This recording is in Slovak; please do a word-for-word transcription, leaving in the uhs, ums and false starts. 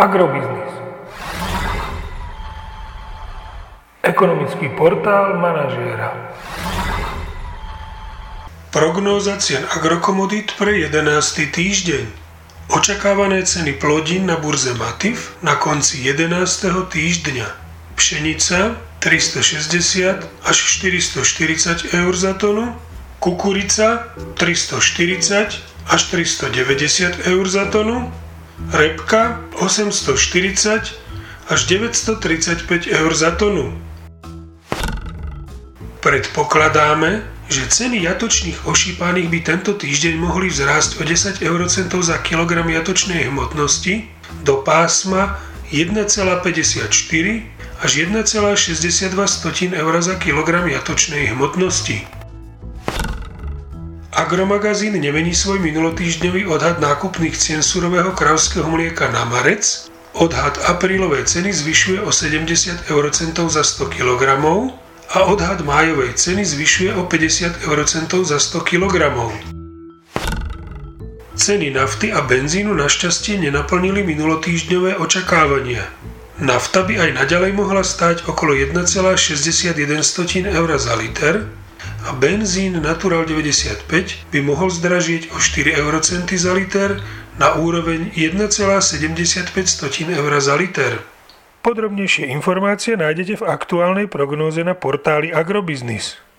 Agrobiznis. Ekonomický portál manažéra. Prognóza cien agrokomodít pre jedenásty týždeň. Očakávané ceny plodín na burze Matif na konci jedenásteho týždňa. Pšenica tristošesťdesiat až štyristoštyridsať eur za tonu, kukurica tristoštyridsať až tristodeväťdesiat eur za tonu, repka osemstoštyridsať až deväťstotridsaťpäť eur za tonu. Predpokladáme, že ceny jatočných ošípaných by tento týždeň mohli vzrásť o desať eurocentov za kilogram jatočnej hmotnosti do pásma jeden celá päťdesiatštyri až jeden celá šesťdesiatdva eur za kilogram jatočnej hmotnosti. Agromagazín nemení svoj minulotýždňový odhad nákupných cien surového kravského mlieka na marec. Odhad aprílovej ceny zvyšuje o sedemdesiat eurocentov za sto kilogramov a odhad májovej ceny zvyšuje o päťdesiat eurocentov za sto kilogramov. Ceny nafty a benzínu našťastie nenaplnili minulotýždňové očakávania. Nafta by aj naďalej mohla stáť okolo jeden celá šesťdesiatjeden eur za liter a benzín Natural deväťdesiatpäť by mohol zdražieť o štyri eurocenty za liter na úroveň jeden celá sedemdesiatpäť eur za liter. Podrobnejšie informácie nájdete v aktuálnej prognóze na portáli Agrobiznis.